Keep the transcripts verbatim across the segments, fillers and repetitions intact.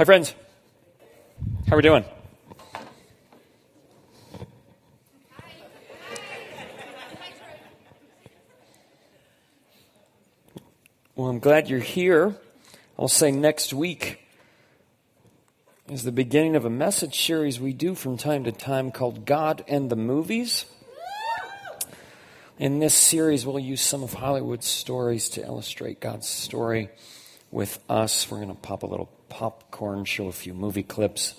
Hi, friends. How are we doing? Well, I'm glad you're here. I'll say next week is the beginning of a message series we do from time to time called God and the Movies. In this series, we'll use some of Hollywood's stories to illustrate God's story with us. We're going to pop a little popcorn, show a few movie clips,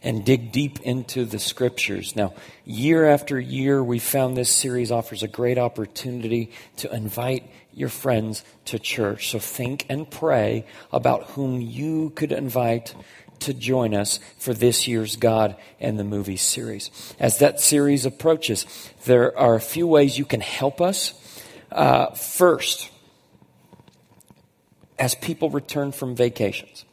and dig deep into the scriptures. Now, year after year, we found this series offers a great opportunity to invite your friends to church. So think and pray about whom you could invite to join us for this year's God and the Movies series. As that series approaches, there are a few ways you can help us. Uh, first, as people return from vacations,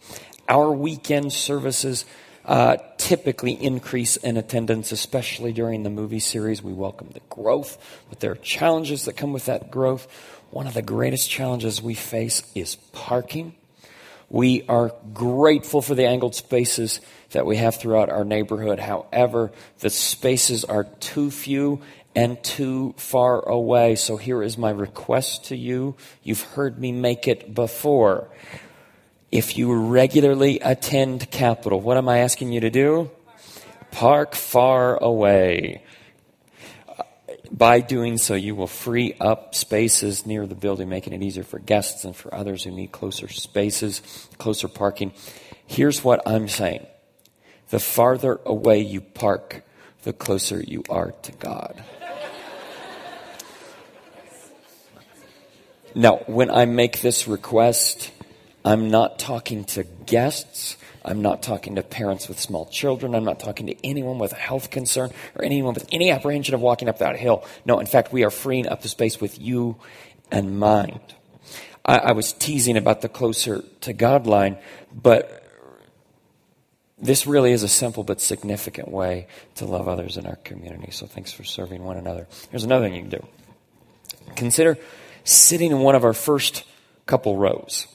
our weekend services Uh, typically increase in attendance, especially during the movie series. We welcome the growth, but there are challenges that come with that growth. One of the greatest challenges we face is parking. We are grateful for the angled spaces that we have throughout our neighborhood. However, the spaces are too few and too far away. So here is my request to you. You've heard me make it before. If you regularly attend Capital, what am I asking you to do? Park far away. By doing so, you will free up spaces near the building, making it easier for guests and for others who need closer spaces, closer parking. Here's what I'm saying. The farther away you park, the closer you are to God. Now, when I make this request, I'm not talking to guests. I'm not talking to parents with small children. I'm not talking to anyone with a health concern or anyone with any apprehension of walking up that hill. No, in fact, we are freeing up the space with you in mind. I, I was teasing about the closer to God line, but this really is a simple but significant way to love others in our community. So thanks for serving one another. Here's another thing you can do. Consider sitting in one of our first couple rows.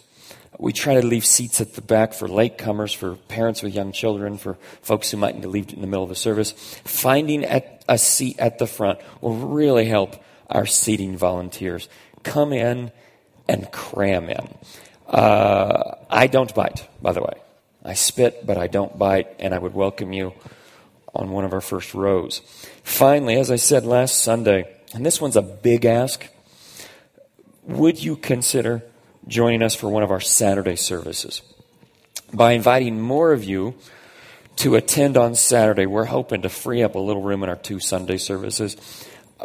We try to leave seats at the back for latecomers, for parents with young children, for folks who might need to leave in the middle of the service. Finding a seat at the front will really help our seating volunteers come in and cram in. Uh, I don't bite, by the way. I spit, but I don't bite, and I would welcome you on one of our first rows. Finally, as I said last Sunday, and this one's a big ask, would you consider joining us for one of our Saturday services? By inviting more of you to attend on Saturday, we're hoping to free up a little room in our two Sunday services.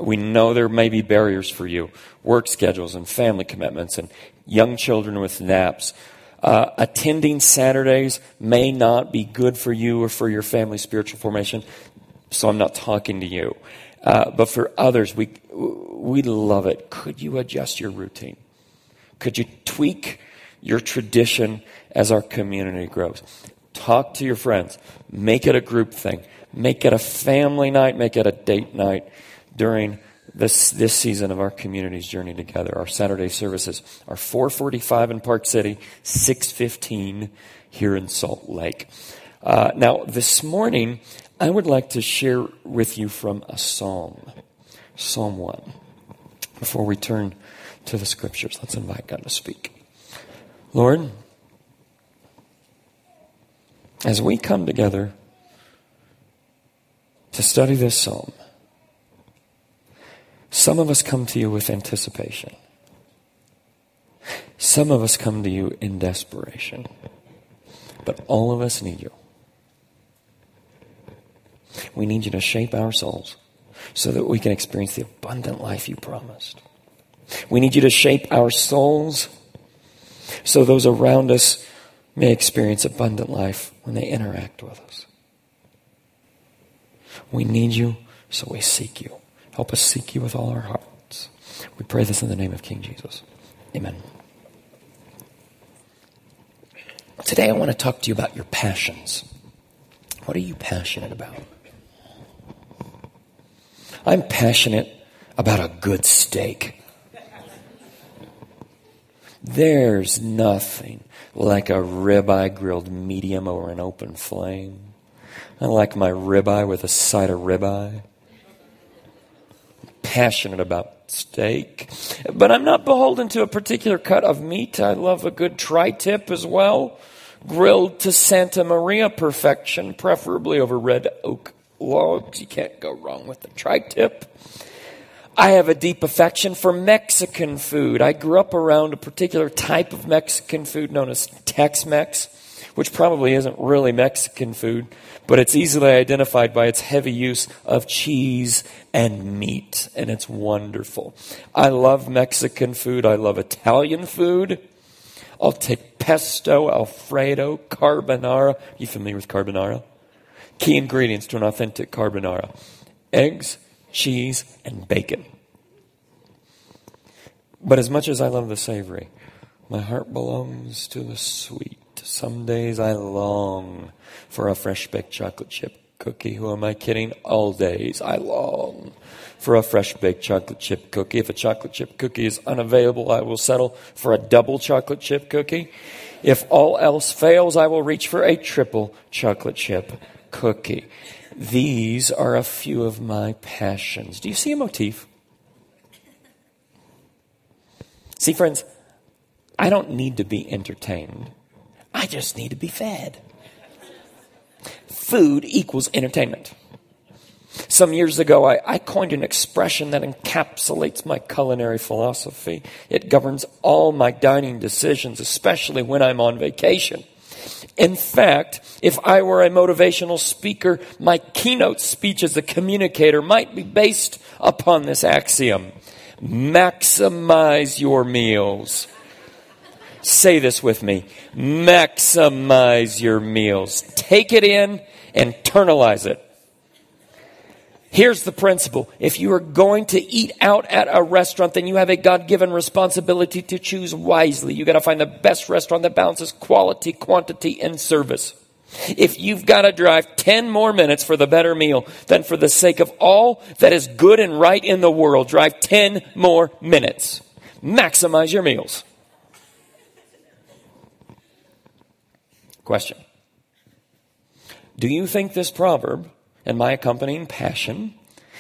We know there may be barriers for you, work schedules and family commitments and young children with naps. Uh, attending Saturdays may not be good for you or for your family's spiritual formation, so I'm not talking to you. Uh, but for others, we we love it. Could you adjust your routine? Could you tweak your tradition as our community grows? Talk to your friends. Make it a group thing. Make it a family night. Make it a date night during this this season of our community's journey together. Our Saturday services are four forty-five in Park City, six fifteen here in Salt Lake. Uh, now, this morning, I would like to share with you from a psalm, Psalm one, before we turn to the scriptures. Let's invite God to speak. Lord, as we come together to study this psalm, some of us come to you with anticipation. Some of us come to you in desperation. But all of us need you. We need you to shape our souls so that we can experience the abundant life you promised. We need you to shape our souls so those around us may experience abundant life when they interact with us. We need you, so we seek you. Help us seek you with all our hearts. We pray this in the name of King Jesus. Amen. Today I want to talk to you about your passions. What are you passionate about? I'm passionate about a good steak. There's nothing like a ribeye grilled medium over an open flame. I like my ribeye with a side of ribeye. I'm passionate about steak. But I'm not beholden to a particular cut of meat. I love a good tri-tip as well. Grilled to Santa Maria perfection, preferably over red oak logs. You can't go wrong with the tri-tip. I have a deep affection for Mexican food. I grew up around a particular type of Mexican food known as Tex-Mex, which probably isn't really Mexican food, but it's easily identified by its heavy use of cheese and meat, and it's wonderful. I love Mexican food. I love Italian food. I'll take pesto, alfredo, carbonara. Are you familiar with carbonara? Key ingredients to an authentic carbonara: eggs, cheese, and bacon. But as much as I love the savory, my heart belongs to the sweet. Some days I long for a fresh-baked chocolate chip cookie. Who am I kidding? All days I long for a fresh-baked chocolate chip cookie. If a chocolate chip cookie is unavailable, I will settle for a double chocolate chip cookie. If all else fails, I will reach for a triple chocolate chip cookie. These are a few of my passions. Do you see a motif? See, friends, I don't need to be entertained. I just need to be fed. Food equals entertainment. Some years ago, I, I coined an expression that encapsulates my culinary philosophy. It governs all my dining decisions, especially when I'm on vacation. In fact, if I were a motivational speaker, my keynote speech as a communicator might be based upon this axiom: maximize your meals. Say this with me: maximize your meals. Take it in, internalize it. Here's the principle. If you are going to eat out at a restaurant, then you have a God-given responsibility to choose wisely. You got to find the best restaurant that balances quality, quantity, and service. If you've got to drive ten more minutes for the better meal, then for the sake of all that is good and right in the world, drive ten more minutes. Maximize your meals. Question: do you think this proverb and my accompanying passion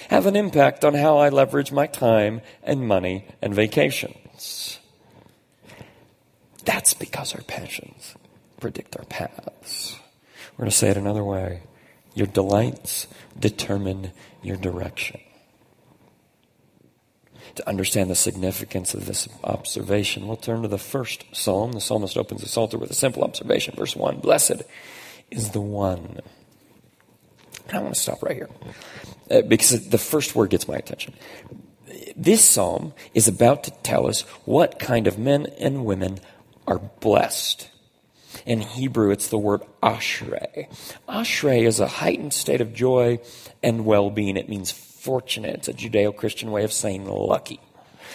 have an impact on how I leverage my time and money and vacations? That's because our passions predict our paths. We're going to say it another way: your delights determine your direction. To understand the significance of this observation, we'll turn to the first psalm. The psalmist opens the Psalter with a simple observation. Verse one, blessed is the one. And I want to stop right here because the first word gets my attention. This psalm is about to tell us what kind of men and women are blessed. In Hebrew, it's the word ashrei. Ashrei is a heightened state of joy and well-being. It means fortunate. It's a Judeo-Christian way of saying lucky.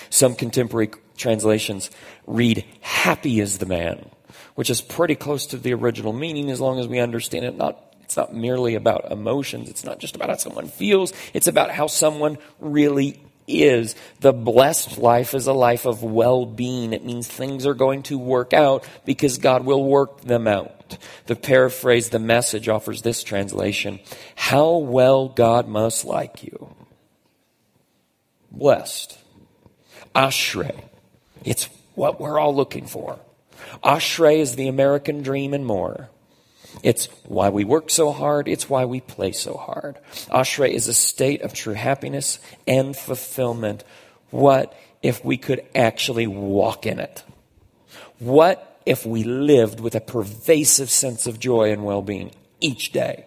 Some contemporary translations read happy is the man, which is pretty close to the original meaning as long as we understand it. Not, it's not merely about emotions. It's not just about how someone feels. It's about how someone really is. The blessed life is a life of well-being. It means things are going to work out because God will work them out. The paraphrase, The Message, offers this translation: how well God must like you. Blessed. Ashrei. It's what we're all looking for. Ashrei is the American dream and more. It's why we work so hard. It's why we play so hard. Ashrei is a state of true happiness and fulfillment. What if we could actually walk in it? What if we lived with a pervasive sense of joy and well-being each day?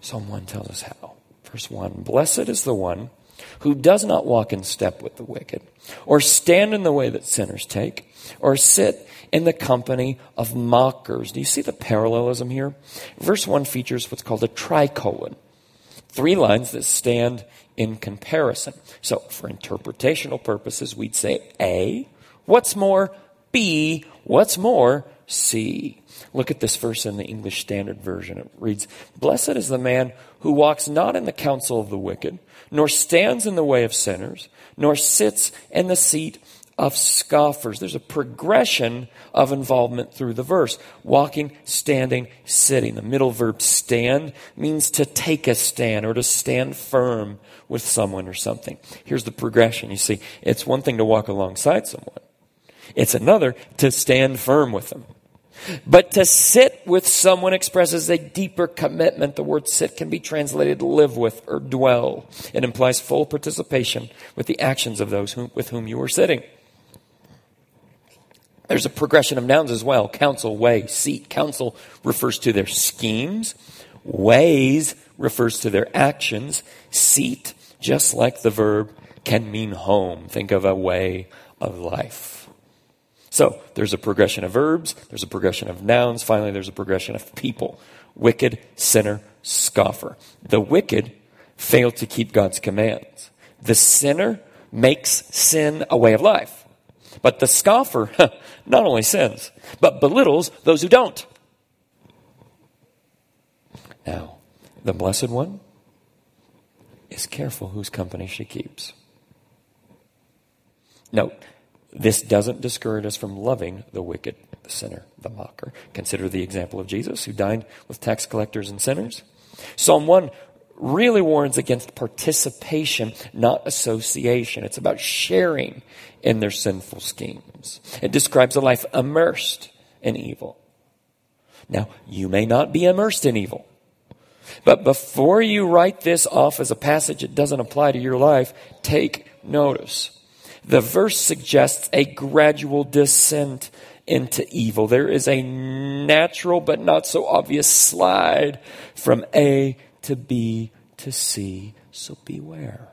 Psalm one tells us how. Verse one, blessed is the one who does not walk in step with the wicked, or stand in the way that sinners take, or sit in the company of mockers. Do you see the parallelism here? Verse one features what's called a tricolon, three lines that stand in comparison. So for interpretational purposes, we'd say A, what's more, B, what's more, C. Look at this verse in the English Standard Version. It reads, blessed is the man who walks not in the counsel of the wicked, nor stands in the way of sinners, nor sits in the seat of scoffers. There's a progression of involvement through the verse. Walking, standing, sitting. The middle verb stand means to take a stand or to stand firm with someone or something. Here's the progression. You see, it's one thing to walk alongside someone. It's another to stand firm with them. But to sit with someone expresses a deeper commitment. The word sit can be translated live with or dwell. It implies full participation with the actions of those whom, with whom you are sitting. There's a progression of nouns as well. Counsel, weigh, seat. Counsel refers to their schemes. Weighs refers to their actions. Seat, just like the verb, can mean home. Think of a way of life. So there's a progression of verbs, there's a progression of nouns, finally there's a progression of people. Wicked, sinner, scoffer. The wicked fail to keep God's commands. The sinner makes sin a way of life. But the scoffer not only sins, but belittles those who don't. Now, the Blessed One is careful whose company she keeps. Note, this doesn't discourage us from loving the wicked, the sinner, the mocker. Consider the example of Jesus, who dined with tax collectors and sinners. Psalm one really warns against participation, not association. It's about sharing in their sinful schemes. It describes a life immersed in evil. Now, you may not be immersed in evil, but before you write this off as a passage that doesn't apply to your life, take notice. The verse suggests a gradual descent into evil. There is a natural but not so obvious slide from A to B to C, so beware.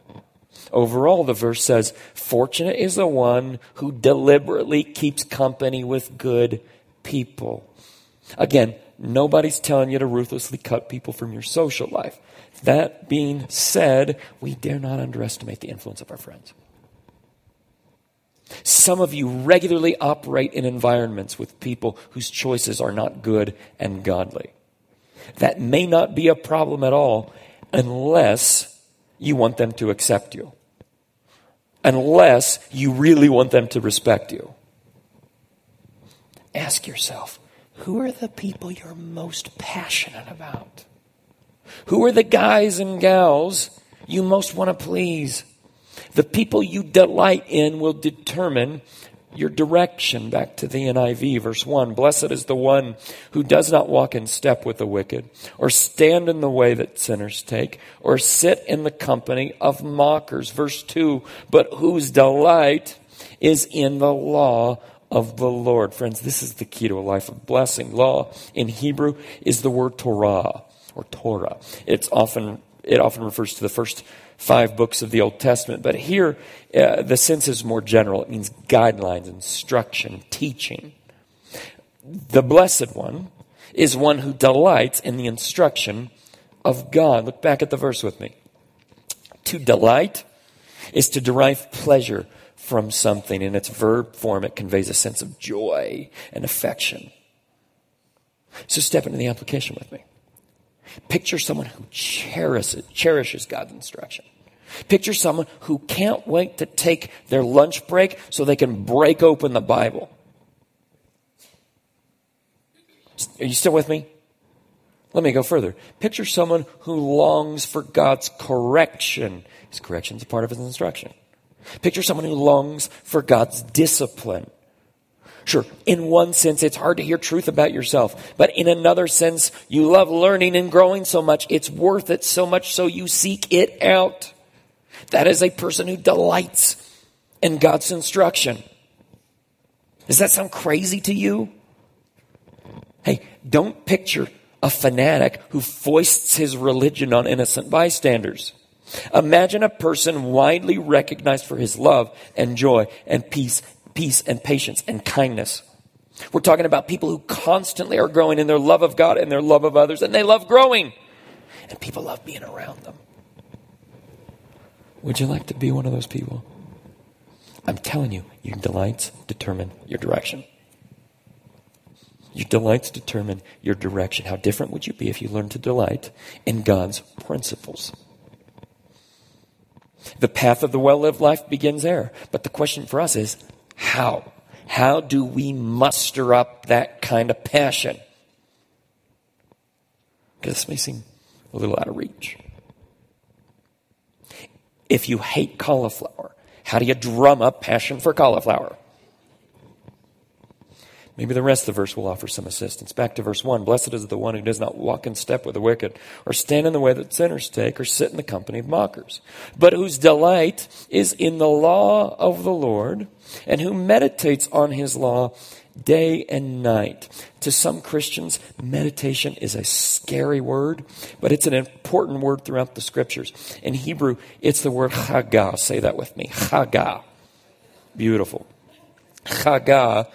Overall, the verse says, fortunate is the one who deliberately keeps company with good people. Again, nobody's telling you to ruthlessly cut people from your social life. That being said, we dare not underestimate the influence of our friends. Some of you regularly operate in environments with people whose choices are not good and godly. That may not be a problem at all unless you want them to accept you. Unless you really want them to respect you. Ask yourself, who are the people you're most passionate about? Who are the guys and gals you most want to please? The people you delight in will determine your direction. Back to the N I V, verse one. Blessed is the one who does not walk in step with the wicked, or stand in the way that sinners take, or sit in the company of mockers. Verse two, but whose delight is in the law of the Lord. Friends, this is the key to a life of blessing. Law in Hebrew is the word Torah, or Torah. It's often It often refers to the first five books of the Old Testament. But here, uh, the sense is more general. It means guidelines, instruction, teaching. The Blessed One is one who delights in the instruction of God. Look back at the verse with me. To delight is to derive pleasure from something. In its verb form, it conveys a sense of joy and affection. So step into the application with me. Picture someone who cherishes, cherishes God's instruction. Picture someone who can't wait to take their lunch break so they can break open the Bible. Are you still with me? Let me go further. Picture someone who longs for God's correction. His correction is a part of his instruction. Picture someone who longs for God's discipline. Sure, in one sense, it's hard to hear truth about yourself. But in another sense, you love learning and growing so much. It's worth it so much, so you seek it out. That is a person who delights in God's instruction. Does that sound crazy to you? Hey, don't picture a fanatic who foists his religion on innocent bystanders. Imagine a person widely recognized for his love and joy and peace Peace and patience and kindness. We're talking about people who constantly are growing in their love of God and their love of others, and they love growing. And people love being around them. Would you like to be one of those people? I'm telling you, your delights determine your direction. Your delights determine your direction. How different would you be if you learned to delight in God's principles? The path of the well-lived life begins there. But the question for us is, How? How do we muster up that kind of passion? Because this may seem a little out of reach. If you hate cauliflower, how do you drum up passion for cauliflower? Maybe the rest of the verse will offer some assistance. Back to verse one. Blessed is the one who does not walk in step with the wicked, or stand in the way that sinners take, or sit in the company of mockers, but whose delight is in the law of the Lord, and who meditates on his law day and night. To some Christians, meditation is a scary word, but it's an important word throughout the scriptures. In Hebrew, it's the word chagah. Say that with me. Chagah. Beautiful. Chagah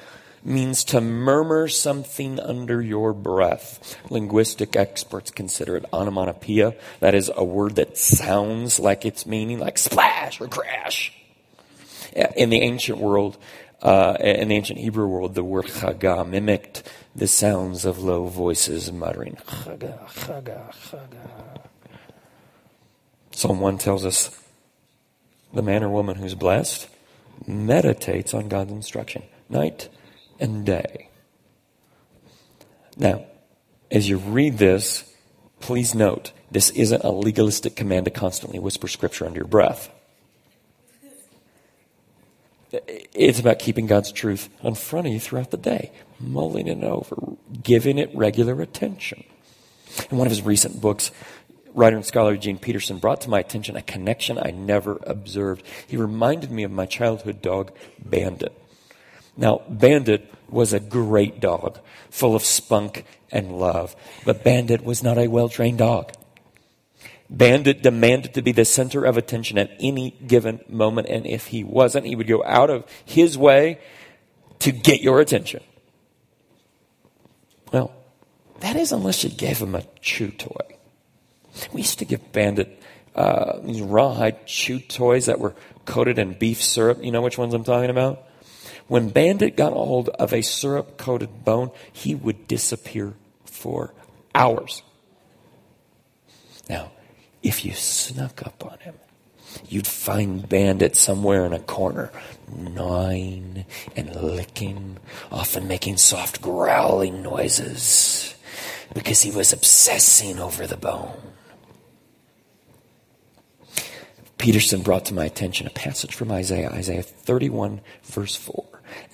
means to murmur something under your breath. Linguistic experts consider it onomatopoeia. That is a word that sounds like its meaning, like splash or crash. In the ancient world, uh, in the ancient Hebrew world, the word chagah mimicked the sounds of low voices muttering, chagah, chagah, chagah. Psalm one tells us, the man or woman who's blessed meditates on God's instruction night and day. Now, as you read this, please note, this isn't a legalistic command to constantly whisper scripture under your breath. It's about keeping God's truth in front of you throughout the day, mulling it over, giving it regular attention. In one of his recent books, writer and scholar Eugene Peterson brought to my attention a connection I never observed. He reminded me of my childhood dog, Bandit. Now, Bandit was a great dog, full of spunk and love. But Bandit was not a well-trained dog. Bandit demanded to be the center of attention at any given moment, and if he wasn't, he would go out of his way to get your attention. Well, that is unless you gave him a chew toy. We used to give Bandit uh, these rawhide chew toys that were coated in beef syrup. You know which ones I'm talking about? When Bandit got a hold of a syrup-coated bone, he would disappear for hours. Now, if you snuck up on him, you'd find Bandit somewhere in a corner, gnawing and licking, often making soft growling noises because he was obsessing over the bone. Peterson brought to my attention a passage from Isaiah, Isaiah thirty-one, verse four.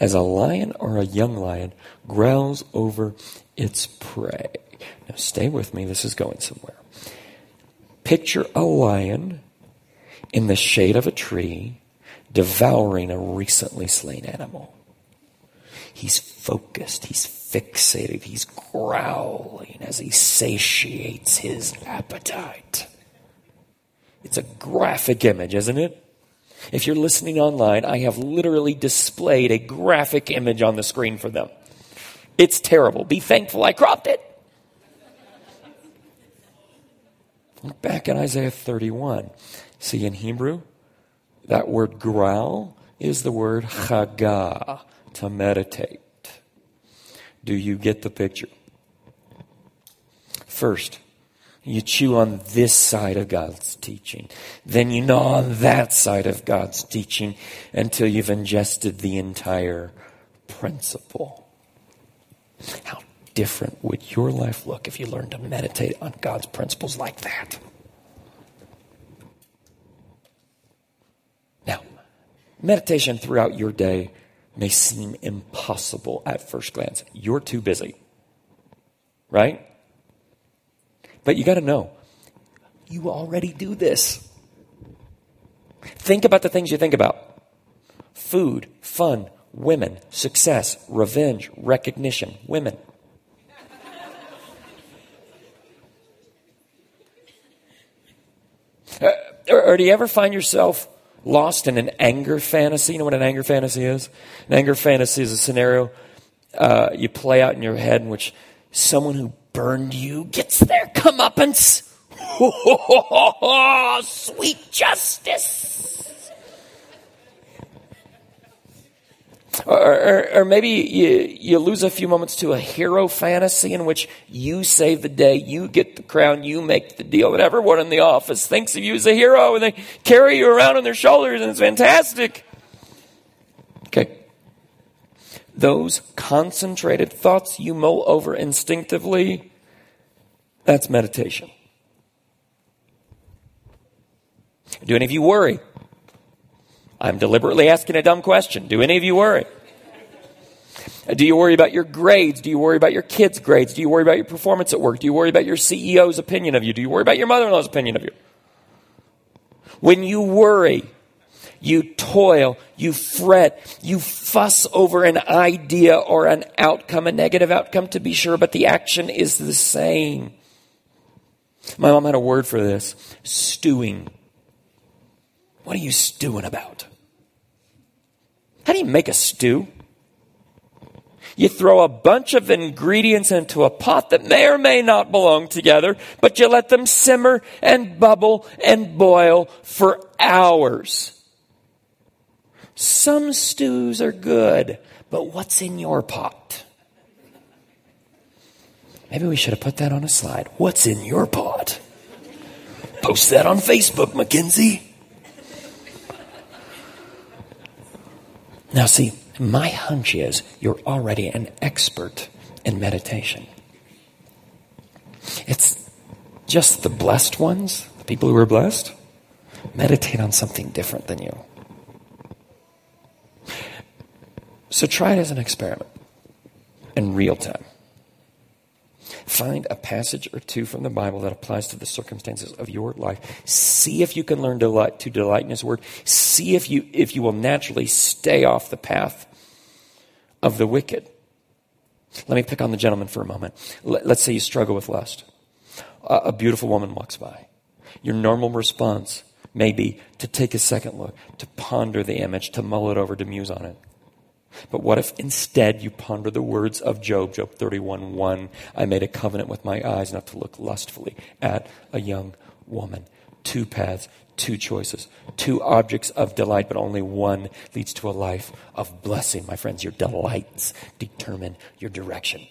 As a lion or a young lion growls over its prey. Now stay with me, this is going somewhere. Picture a lion in the shade of a tree devouring a recently slain animal. He's focused, he's fixated, he's growling as he satiates his appetite. It's a graphic image, isn't it? If you're listening online, I have literally displayed a graphic image on the screen for them. It's terrible. Be thankful I cropped it. Look back at Isaiah thirty-one. See, in Hebrew, that word growl is the word chagah, to meditate. Do you get the picture? First, you chew on this side of God's teaching. Then you gnaw on that side of God's teaching until you've ingested the entire principle. How different would your life look if you learned to meditate on God's principles like that? Now, meditation throughout your day may seem impossible at first glance. You're too busy, right? But you got to know, you already do this. Think about the things you think about. Food, fun, women, success, revenge, recognition, women. uh, or, or do you ever find yourself lost in an anger fantasy? You know what an anger fantasy is? An anger fantasy is a scenario uh, you play out in your head in which someone who burned you gets their comeuppance. Sweet justice. Or, or, or maybe you, you lose a few moments to a hero fantasy in which you save the day, you get the crown, you make the deal, and everyone in the office thinks of you as a hero, and they carry you around on their shoulders, and it's fantastic. Okay, Those concentrated thoughts you mull over instinctively, that's meditation. Do any of you worry? I'm deliberately asking a dumb question. Do any of you worry? Do you worry about your grades? Do you worry about your kids' grades? Do you worry about your performance at work? Do you worry about your C E O's opinion of you? Do you worry about your mother-in-law's opinion of you? When you worry, you toil, you fret, you fuss over an idea or an outcome, a negative outcome to be sure, but the action is the same. My mom had a word for this, stewing. What are you stewing about? How do you make a stew? You throw a bunch of ingredients into a pot that may or may not belong together, but you let them simmer and bubble and boil for hours. Some stews are good, but what's in your pot? Maybe we should have put that on a slide. What's in your pot? Post that on Facebook, Mackenzie. Now, see, my hunch is you're already an expert in meditation. It's just the blessed ones, the people who are blessed, meditate on something different than you. So try it as an experiment in real time. Find a passage or two from the Bible that applies to the circumstances of your life. See if you can learn delight, to delight in His Word. See if you, if you will naturally stay off the path of the wicked. Let me pick on the gentleman for a moment. Let's say you struggle with lust. A, a beautiful woman walks by. Your normal response may be to take a second look, to ponder the image, to mull it over, to muse on it. But what if instead you ponder the words of Job, Job thirty-one, one, I made a covenant with my eyes not to look lustfully at a young woman. Two paths, two choices, two objects of delight, but only one leads to a life of blessing. My friends, your delights determine your direction.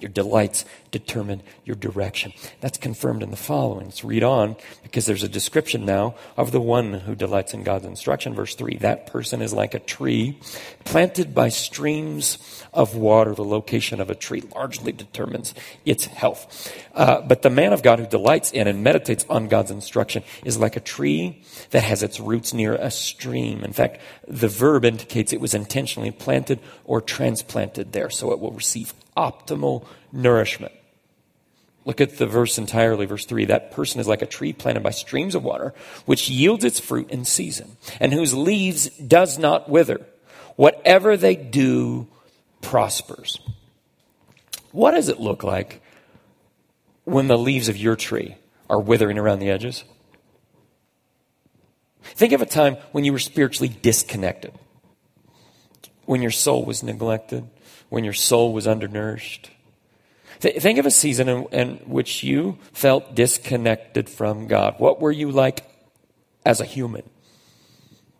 Your delights determine your direction. That's confirmed in the following. Let's read on, because there's a description now of the one who delights in God's instruction. Verse three, that person is like a tree planted by streams of water. The location of a tree largely determines its health. Uh, but the man of God who delights in and meditates on God's instruction is like a tree that has its roots near a stream. In fact, the verb indicates it was intentionally planted or transplanted there, so it will receive optimal nourishment. Look at the verse entirely, verse three. That person is like a tree planted by streams of water, which yields its fruit in season, and whose leaves does not wither. Whatever they do prospers. What does it look like when the leaves of your tree are withering around the edges? Think of a time when you were spiritually disconnected, when your soul was neglected, when your soul was undernourished. Th- think of a season in, in which you felt disconnected from God. What were you like as a human?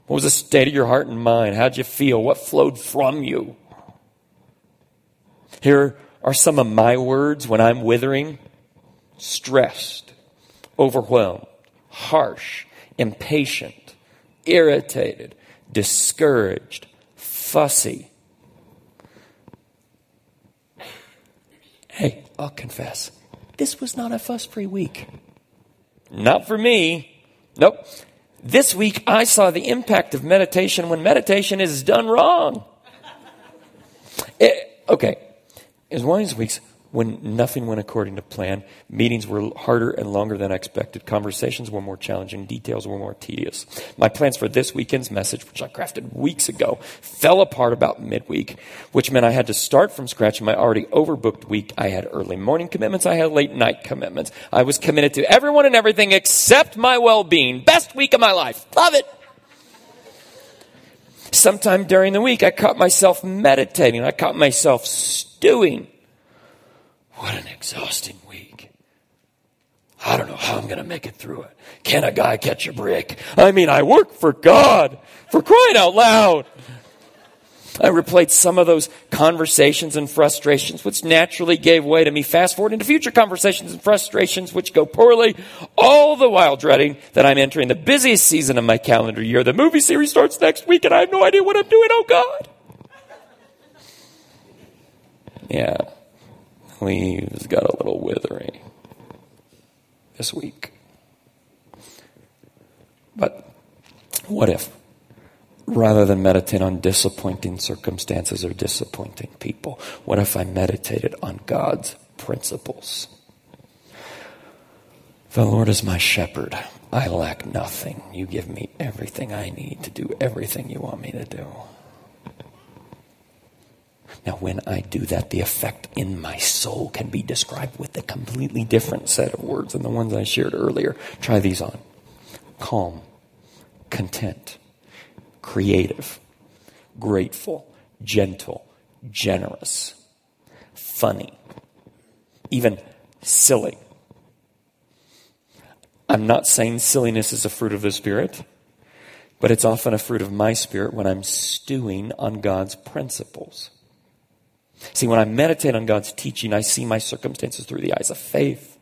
What was the state of your heart and mind? How'd you feel? What flowed from you? Here are some of my words when I'm withering: stressed, overwhelmed, harsh, impatient, irritated, discouraged, fussy. Hey, I'll confess, this was not a fuss-free week. Not for me. Nope. This week I saw the impact of meditation when meditation is done wrong. It, okay. It was one of these weeks when nothing went according to plan. Meetings were harder and longer than I expected. Conversations were more challenging. Details were more tedious. My plans for this weekend's message, which I crafted weeks ago, fell apart about midweek, which meant I had to start from scratch in my already overbooked week. I had early morning commitments. I had late night commitments. I was committed to everyone and everything except my well-being. Best week of my life. Love it. Sometime during the week, I caught myself meditating. I caught myself stewing. What an exhausting week. I don't know how I'm going to make it through it. Can a guy catch a break? I mean, I work for God, for crying out loud. I replayed some of those conversations and frustrations, which naturally gave way to me fast forward into future conversations and frustrations, which go poorly, all the while dreading that I'm entering the busiest season of my calendar year. The movie series starts next week, and I have no idea what I'm doing. Oh, God. Yeah, leaves got a little withering this week. But what if, rather than meditate on disappointing circumstances or disappointing people, what if I meditated on God's principles? The Lord is my shepherd. I lack nothing. You give me everything I need to do everything you want me to do. Now, when I do that, the effect in my soul can be described with a completely different set of words than the ones I shared earlier. Try these on. Calm, content, creative, grateful, gentle, generous, funny, even silly. I'm not saying silliness is a fruit of the Spirit, but it's often a fruit of my spirit when I'm stewing on God's principles. See, when I meditate on God's teaching, I see my circumstances through the eyes of faith.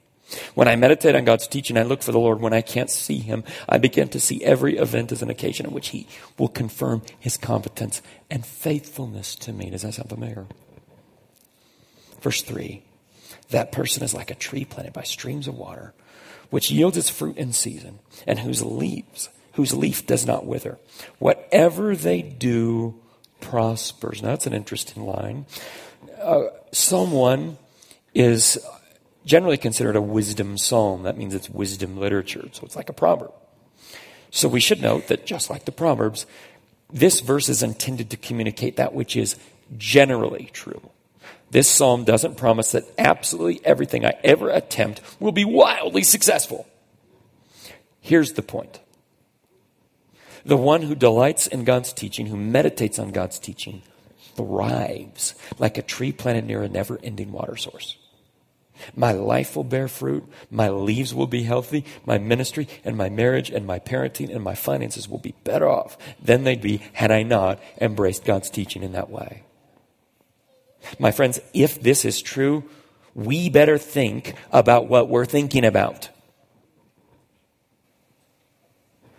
When I meditate on God's teaching, I look for the Lord. When I can't see him, I begin to see every event as an occasion in which he will confirm his competence and faithfulness to me. Does that sound familiar? Verse three, that person is like a tree planted by streams of water, which yields its fruit in season, and whose leaves, whose leaf does not wither. Whatever they do prospers. Now, that's an interesting line. Uh, Psalm one is generally considered a wisdom psalm. That means it's wisdom literature, so it's like a proverb. So we should note that just like the Proverbs, this verse is intended to communicate that which is generally true. This psalm doesn't promise that absolutely everything I ever attempt will be wildly successful. Here's the point. The one who delights in God's teaching, who meditates on God's teaching, thrives like a tree planted near a never-ending water source. My life will bear fruit, my leaves will be healthy, my ministry and my marriage and my parenting and my finances will be better off than they'd be had I not embraced God's teaching in that way. My friends, if this is true, we better think about what we're thinking about.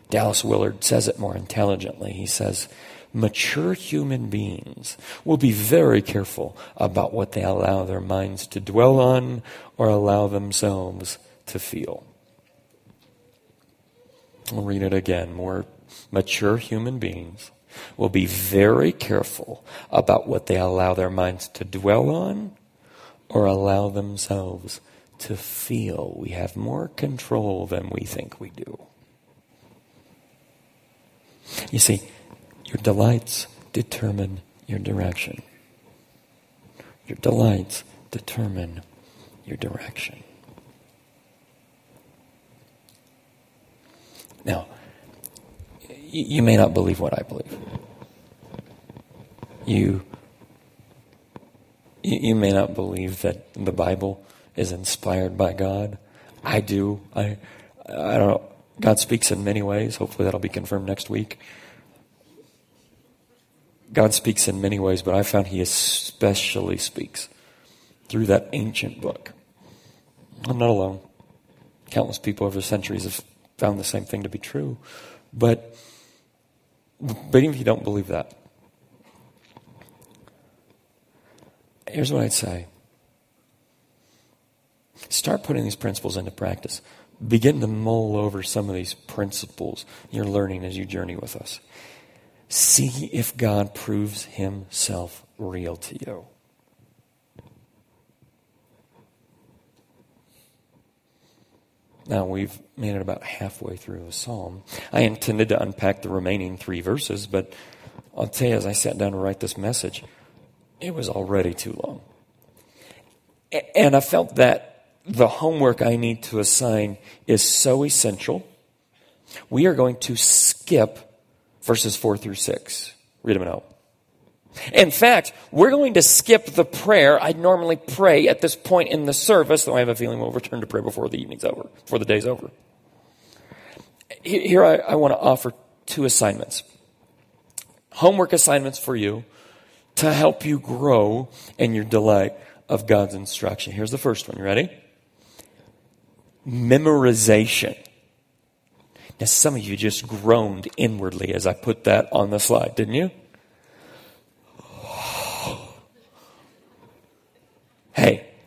Dallas Willard says it more intelligently. He says, mature human beings will be very careful about what they allow their minds to dwell on or allow themselves to feel. I'll read it again. More mature human beings will be very careful about what they allow their minds to dwell on or allow themselves to feel. We have more control than we think we do. You see, your delights determine your direction. Your delights determine your direction. Now, you may not believe what I believe. You, you may not believe that the Bible is inspired by God. I do. I, I don't know. God speaks in many ways. Hopefully that'll be confirmed next week. God speaks in many ways, but I found he especially speaks through that ancient book. I'm not alone. Countless people over centuries have found the same thing to be true. But, but even if you don't believe that, here's what I'd say. Start putting these principles into practice. Begin to mull over some of these principles you're learning as you journey with us. See if God proves himself real to you. Now, we've made it about halfway through the psalm. I intended to unpack the remaining three verses, but I'll tell you, as I sat down to write this message, it was already too long. And I felt that the homework I need to assign is so essential. We are going to skip verses four through six. Read them out. In fact, we're going to skip the prayer I'd normally pray at this point in the service, though I have a feeling we'll return to prayer before the evening's over, before the day's over. Here I, I want to offer two assignments. Homework assignments for you to help you grow in your delight of God's instruction. Here's the first one. You ready? Memorization. Now, some of you just groaned inwardly as I put that on the slide, didn't you?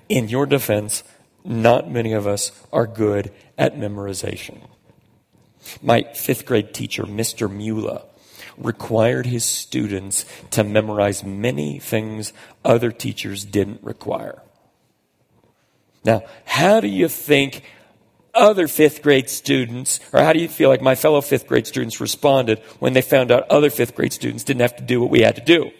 in your defense, not many of us are good at memorization. My fifth grade teacher, Mister Mueller, required his students to memorize many things other teachers didn't require. Now, how do you think other fifth grade students, or how do you feel like my fellow fifth grade students responded when they found out other fifth grade students didn't have to do what we had to do?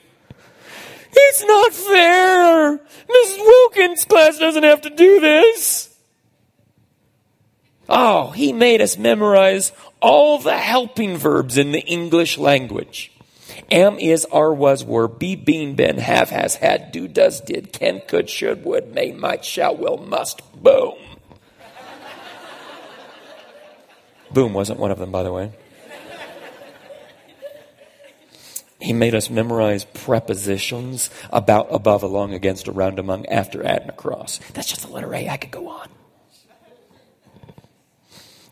It's not fair! Missus Wilkins' class doesn't have to do this! Oh, he made us memorize all the helping verbs in the English language. Am, is, are, was, were, be, been, been, have, has, had, do, does, did, can, could, should, would, may, might, shall, will, must. Boom. Boom wasn't one of them, by the way. He made us memorize prepositions about, above, along, against, around, among, after, at, and across. That's just the letter A. I could go on.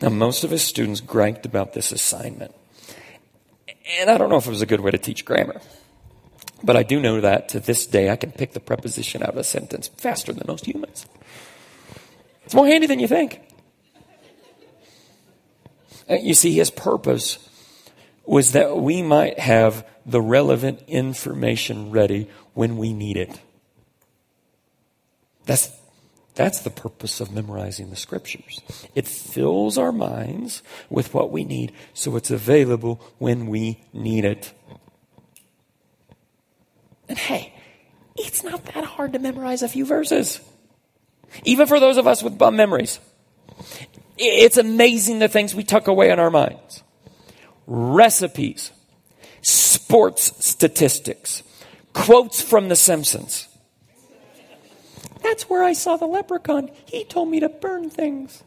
Now, most of his students griped about this assignment. And I don't know if it was a good way to teach grammar. But I do know that to this day, I can pick the preposition out of a sentence faster than most humans. It's more handy than you think. You see, his purpose was that we might have the relevant information ready when we need it. That's That's the purpose of memorizing the scriptures. It fills our minds with what we need, so it's available when we need it. And hey, it's not that hard to memorize a few verses. Even for those of us with bum memories. It's amazing the things we tuck away in our minds. Recipes, sports statistics, quotes from The Simpsons. That's where I saw the leprechaun. He told me to burn things.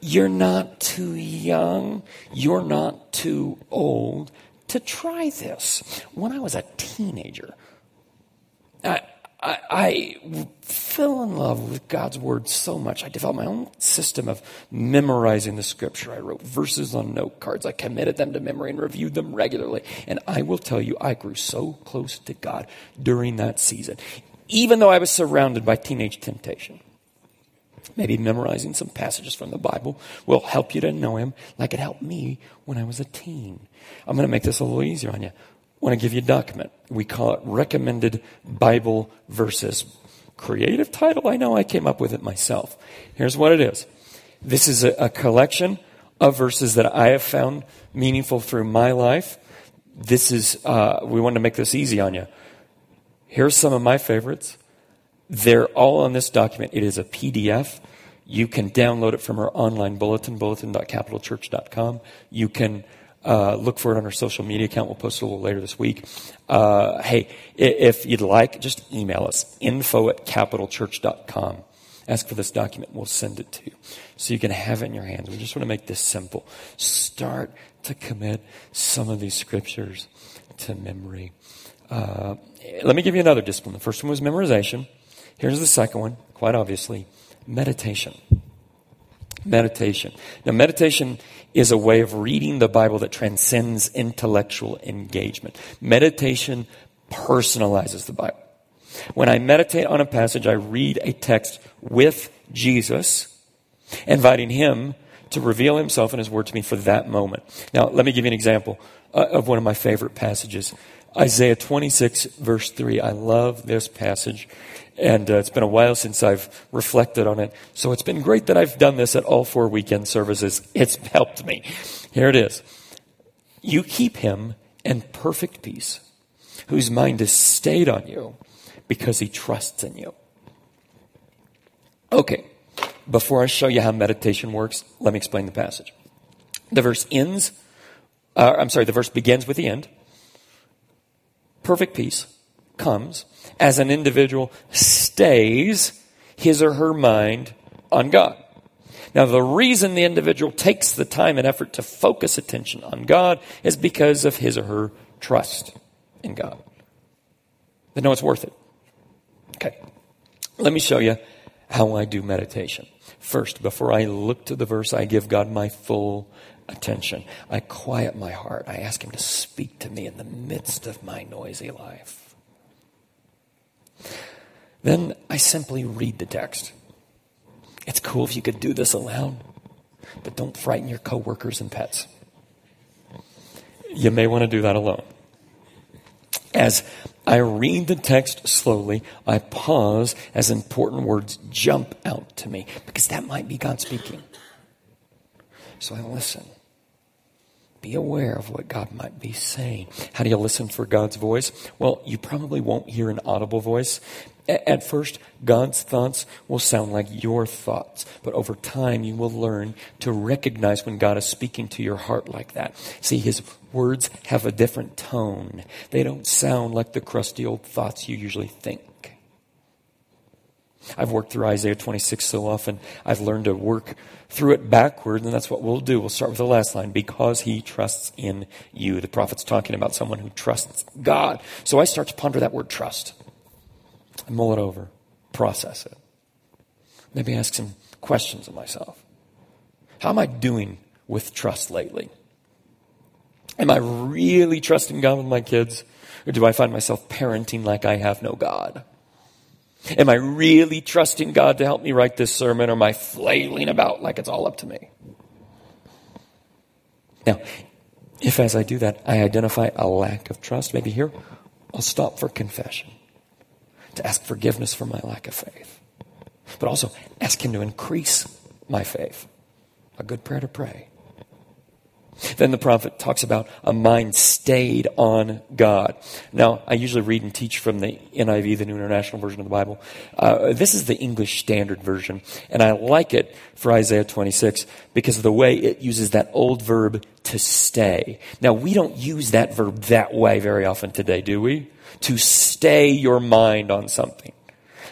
You're not too young. You're not too old to try this. When I was a teenager, I, I, I fell in love with God's word so much. I developed my own system of memorizing the scripture. I wrote verses on note cards. I committed them to memory and reviewed them regularly. And I will tell you, I grew so close to God during that season, even though I was surrounded by teenage temptation. Maybe memorizing some passages from the Bible will help you to know him like it helped me when I was a teen. I'm going to make this a little easier on you. I want to give you a document. We call it Recommended Bible Verses. Creative title. I know I came up with it myself. Here's what it is. This is a, a collection of verses that I have found meaningful through my life. This is, uh, we want to make this easy on you. Here's some of my favorites. They're all on this document. It is a P D F. You can download it from our online bulletin, bulletin dot capital church dot com. You can Uh, look for it on our social media account. We'll post it a little later this week. Uh, hey, if you'd like, just email us, info at capital church dot com. Ask for this document. We'll send it to you so you can have it in your hands. We just want to make this simple. Start to commit some of these scriptures to memory. Uh, let me give you another discipline. The first one was memorization. Here's the second one, quite obviously, meditation. Meditation. Now, meditation is a way of reading the Bible that transcends intellectual engagement. Meditation personalizes the Bible. When I meditate on a passage, I read a text with Jesus, inviting him to reveal himself and his word to me for that moment. Now, let me give you an example uh, of one of my favorite passages. Isaiah twenty-six, verse three. I love this passage, and uh, it's been a while since I've reflected on it. So it's been great that I've done this at all four weekend services. It's helped me. Here it is. You keep him in perfect peace, whose mind is stayed on you because he trusts in you. Okay, before I show you how meditation works, let me explain the passage. The verse ends, uh, I'm sorry, the verse begins with the end. Perfect peace comes as an individual stays his or her mind on God. Now, the reason the individual takes the time and effort to focus attention on God is because of his or her trust in God. They know it's worth it. Okay, let me show you how I do meditation. First, before I look to the verse, I give God my full attention. I quiet my heart. I ask him to speak to me in the midst of my noisy life. Then I simply read the text. It's cool if you could do this aloud, but don't frighten your coworkers and pets. You may want to do that alone. As I read the text slowly, I pause as important words jump out to me, because that might be God speaking. So I listen. Be aware of what God might be saying. How do you listen for God's voice? Well, you probably won't hear an audible voice. At first, God's thoughts will sound like your thoughts, but over time you will learn to recognize when God is speaking to your heart like that. See, his words have a different tone. They don't sound like the crusty old thoughts you usually think. I've worked through Isaiah twenty-six so often, I've learned to work through it backward, and that's what we'll do. We'll start with the last line, because he trusts in you. The prophet's talking about someone who trusts God. So I start to ponder that word trust. I mull it over, process it. Maybe ask some questions of myself. How am I doing with trust lately? Am I really trusting God with my kids, or do I find myself parenting like I have no God? Am I really trusting God to help me write this sermon, or am I flailing about like it's all up to me? Now, if as I do that, I identify a lack of trust, maybe here, I'll stop for confession, to ask forgiveness for my lack of faith, but also ask him to increase my faith. A good prayer to pray. Then the prophet talks about a mind stayed on God. Now, I usually read and teach from the N I V, the New International Version of the Bible. Uh, this is the English Standard Version, and I like it for Isaiah twenty-six because of the way it uses that old verb to stay. Now, we don't use that verb that way very often today, do we? To stay your mind on something.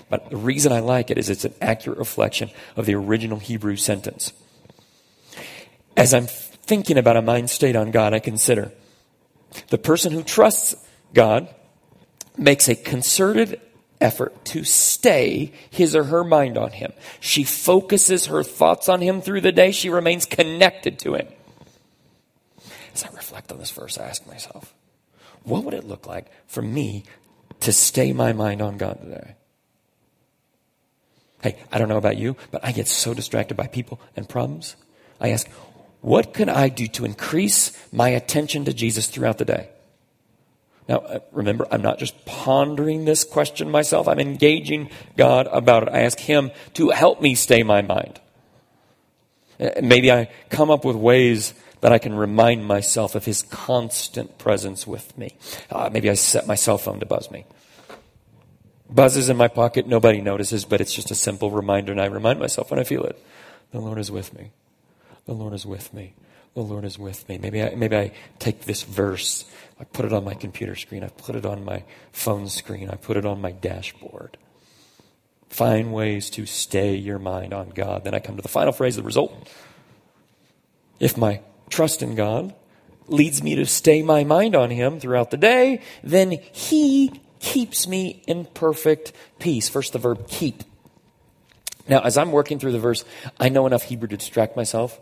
But the reason I like it is it's an accurate reflection of the original Hebrew sentence. As I'm thinking about a mind state on God, I consider the person who trusts God makes a concerted effort to stay his or her mind on him. She focuses her thoughts on him through the day. She remains connected to him. As I reflect on this verse, I ask myself, what would it look like for me to stay my mind on God today? Hey, I don't know about you, but I get so distracted by people and problems. I ask, what can I do to increase my attention to Jesus throughout the day? Now, remember, I'm not just pondering this question myself. I'm engaging God about it. I ask him to help me stay my mind. Maybe I come up with ways that I can remind myself of his constant presence with me. Uh, maybe I set my cell phone to buzz me. Buzzes in my pocket, nobody notices, but it's just a simple reminder, and I remind myself when I feel it. The Lord is with me. The Lord is with me. The Lord is with me. Maybe I, maybe I take this verse. I put it on my computer screen. I put it on my phone screen. I put it on my dashboard. Find ways to stay your mind on God. Then I come to the final phrase, the result. If my trust in God leads me to stay my mind on him throughout the day, then he keeps me in perfect peace. First, the verb keep. Now, as I'm working through the verse, I know enough Hebrew to distract myself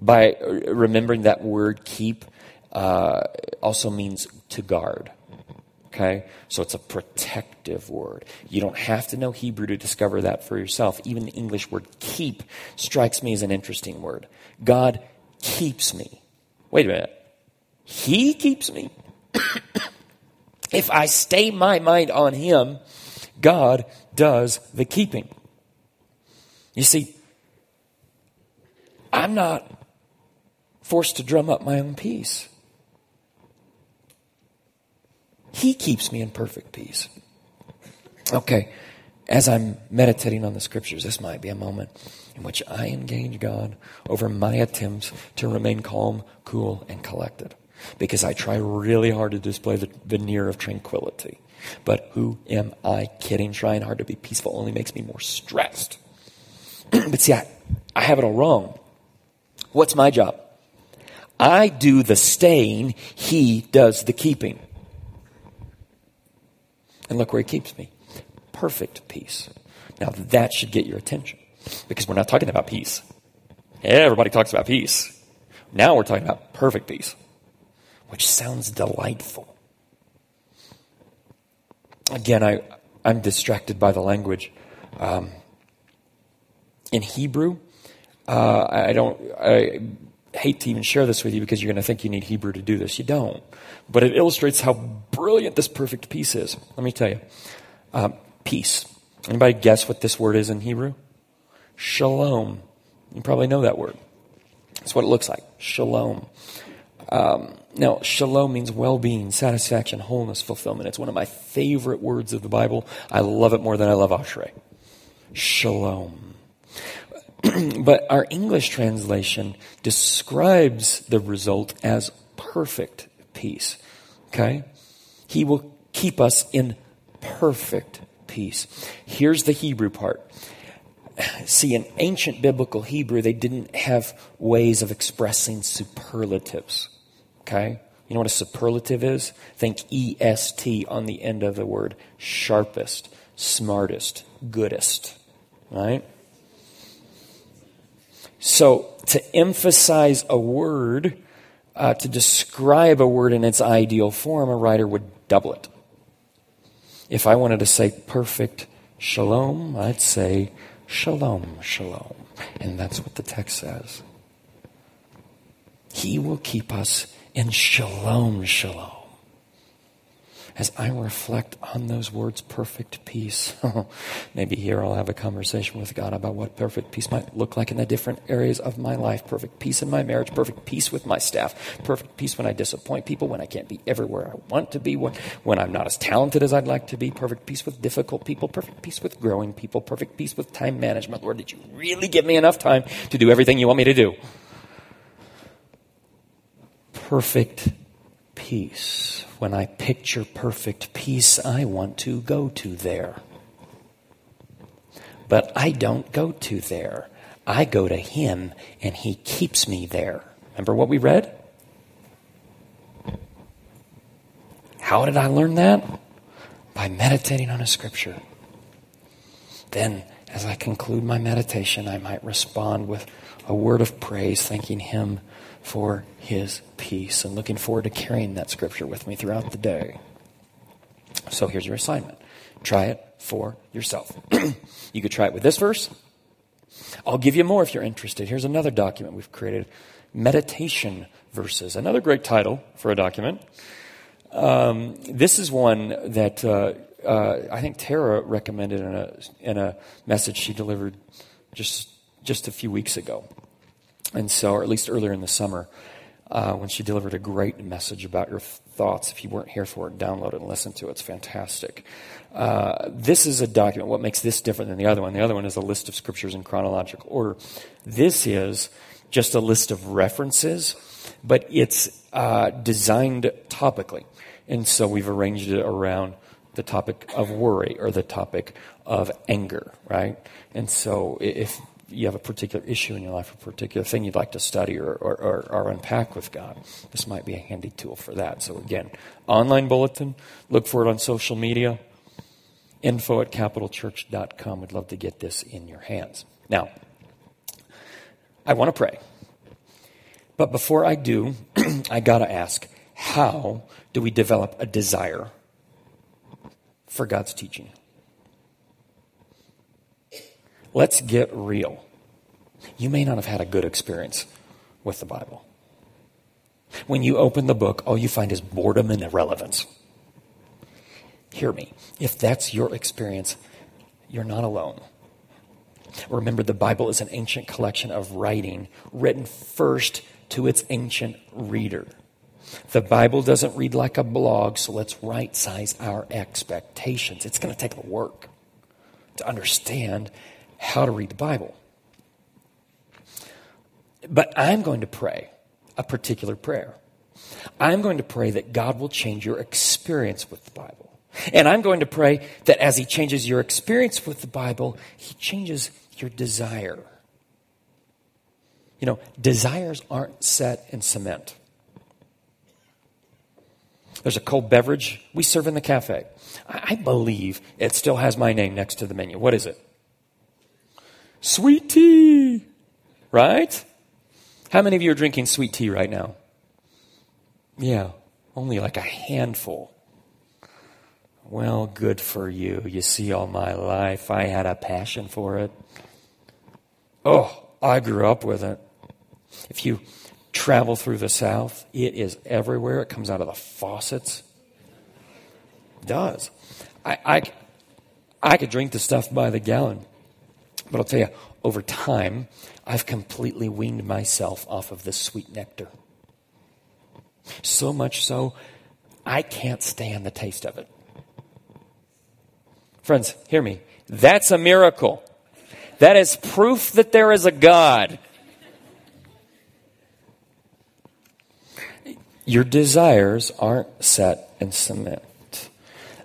by remembering that word keep uh, also means to guard. Okay? So it's a protective word. You don't have to know Hebrew to discover that for yourself. Even the English word keep strikes me as an interesting word. God keeps me. Wait a minute. He keeps me? If I stay my mind on him, God does the keeping. You see, I'm not forced to drum up my own peace. He keeps me in perfect peace. Okay, as I'm meditating on the scriptures, this might be a moment in which I engage God over my attempts to remain calm, cool, and collected, because I try really hard to display the veneer of tranquility. But who am I kidding? Trying hard to be peaceful only makes me more stressed. But see, I, I have it all wrong. What's my job? I do the staying, he does the keeping. And look where he keeps me. Perfect peace. Now that should get your attention, because we're not talking about peace. Everybody talks about peace. Now we're talking about perfect peace, which sounds delightful. Again, I, I'm distracted by the language. Um, in Hebrew, uh, I don't... I, hate to even share this with you because you're going to think you need Hebrew to do this. You don't. But it illustrates how brilliant this perfect peace is. Let me tell you. Um, peace. Anybody guess what this word is in Hebrew? Shalom. You probably know that word. That's what it looks like. Shalom. Um, now, shalom means well-being, satisfaction, wholeness, fulfillment. It's one of my favorite words of the Bible. I love it more than I love ashrei. Shalom. But our English translation describes the result as perfect peace, okay? He will keep us in perfect peace. Here's the Hebrew part. See, in ancient biblical Hebrew, they didn't have ways of expressing superlatives, okay? You know what a superlative is? Think E S T on the end of the word. Sharpest, smartest, goodest, right? So to emphasize a word, uh, to describe a word in its ideal form, a writer would double it. If I wanted to say perfect shalom, I'd say shalom, shalom. And that's what the text says. He will keep us in shalom, shalom. As I reflect on those words, perfect peace, maybe here I'll have a conversation with God about what perfect peace might look like in the different areas of my life. Perfect peace in my marriage, perfect peace with my staff, perfect peace when I disappoint people, when I can't be everywhere I want to be, when, when I'm not as talented as I'd like to be, perfect peace with difficult people, perfect peace with growing people, perfect peace with time management. Lord, did you really give me enough time to do everything you want me to do? Perfect peace. When I picture perfect peace, I want to go to there. But I don't go to there. I go to him, and he keeps me there. Remember what we read? How did I learn that? By meditating on a scripture. Then, as I conclude my meditation, I might respond with a word of praise, thanking him for his peace, and looking forward to carrying that scripture with me throughout the day. So here's your assignment. Try it for yourself. You could try it with this verse. I'll give you more if you're interested. Here's another document we've created, Meditation Verses, another great title for a document. Um, this is one that uh, uh, I think Tara recommended in a, in a message she delivered just just a few weeks ago. And so, or at least earlier in the summer, uh, when she delivered a great message about your thoughts. If you weren't here for it, download it and listen to it. It's fantastic. Uh, this is a document. What makes this different than the other one? The other one is a list of scriptures in chronological order. This is just a list of references, but it's uh, designed topically. And so we've arranged it around the topic of worry or the topic of anger, right? And so if you have a particular issue in your life, a particular thing you'd like to study or, or, or, or unpack with God, this might be a handy tool for that. So again, online bulletin, look for it on social media, info at capital church dot com. We'd love to get this in your hands. Now, I want to pray. But before I do, I got to ask, how do we develop a desire for God's teaching? Let's get real. You may not have had a good experience with the Bible. When you open the book, all you find is boredom and irrelevance. Hear me. If that's your experience, you're not alone. Remember, the Bible is an ancient collection of writing written first to its ancient reader. The Bible doesn't read like a blog, so let's right-size our expectations. It's going to take work to understand how to read the Bible. But I'm going to pray a particular prayer. I'm going to pray that God will change your experience with the Bible. And I'm going to pray that as he changes your experience with the Bible, he changes your desire. You know, desires aren't set in cement. There's a cold beverage we serve in the cafe. I believe it still has my name next to the menu. What is it? Sweet tea, right? How many of you are drinking sweet tea right now? Yeah, only like a handful. Well, good for you. You see, all my life I had a passion for it. Oh, I grew up with it. If you travel through the South, it is everywhere. It comes out of the faucets. It does. I, I, I could drink the stuff by the gallon. But I'll tell you, over time, I've completely weaned myself off of this sweet nectar. So much so, I can't stand the taste of it. Friends, hear me. That's a miracle. That is proof that there is a God. Your desires aren't set in cement.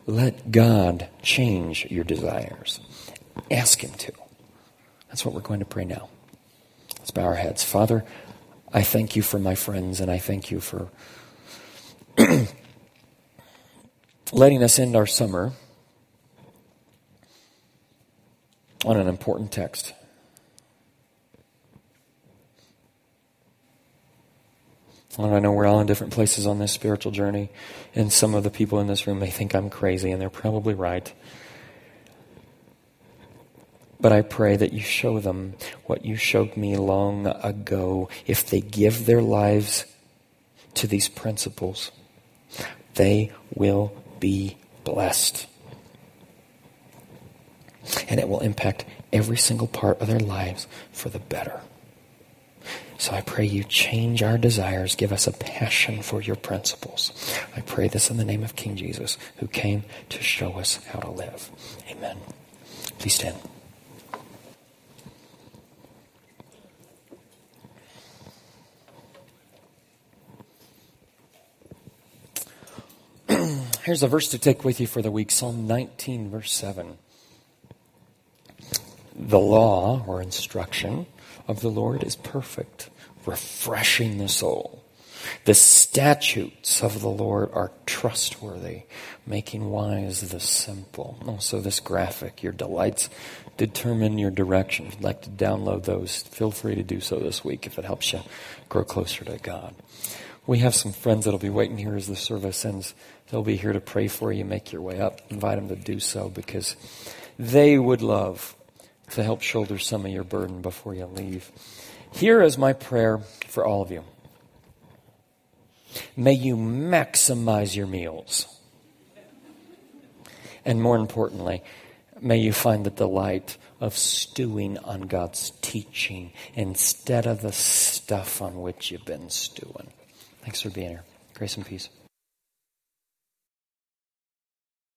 Let God change your desires. Ask Him to. That's what we're going to pray now. Let's bow our heads. Father, I thank you for my friends, and I thank you for letting us end our summer on an important text. Lord, I know we're all in different places on this spiritual journey, and some of the people in this room, they think I'm crazy, and they're probably right. But I pray that you show them what you showed me long ago. If they give their lives to these principles, they will be blessed. And it will impact every single part of their lives for the better. So I pray you change our desires. Give us a passion for your principles. I pray this in the name of King Jesus, who came to show us how to live. Amen. Please stand. Here's a verse to take with you for the week. Psalm nineteen, verse seven. The law, or instruction, of the Lord is perfect, refreshing the soul. The statutes of the Lord are trustworthy, making wise the simple. Also, this graphic, your delights determine your direction. If you'd like to download those, feel free to do so this week if it helps you grow closer to God. We have some friends that will be waiting here as the service ends. They'll be here to pray for you, make your way up. Invite them to do so, because they would love to help shoulder some of your burden before you leave. Here is my prayer for all of you. May you maximize your meals. And more importantly, may you find the delight of stewing on God's teaching instead of the stuff on which you've been stewing. Thanks for being here. Grace and peace.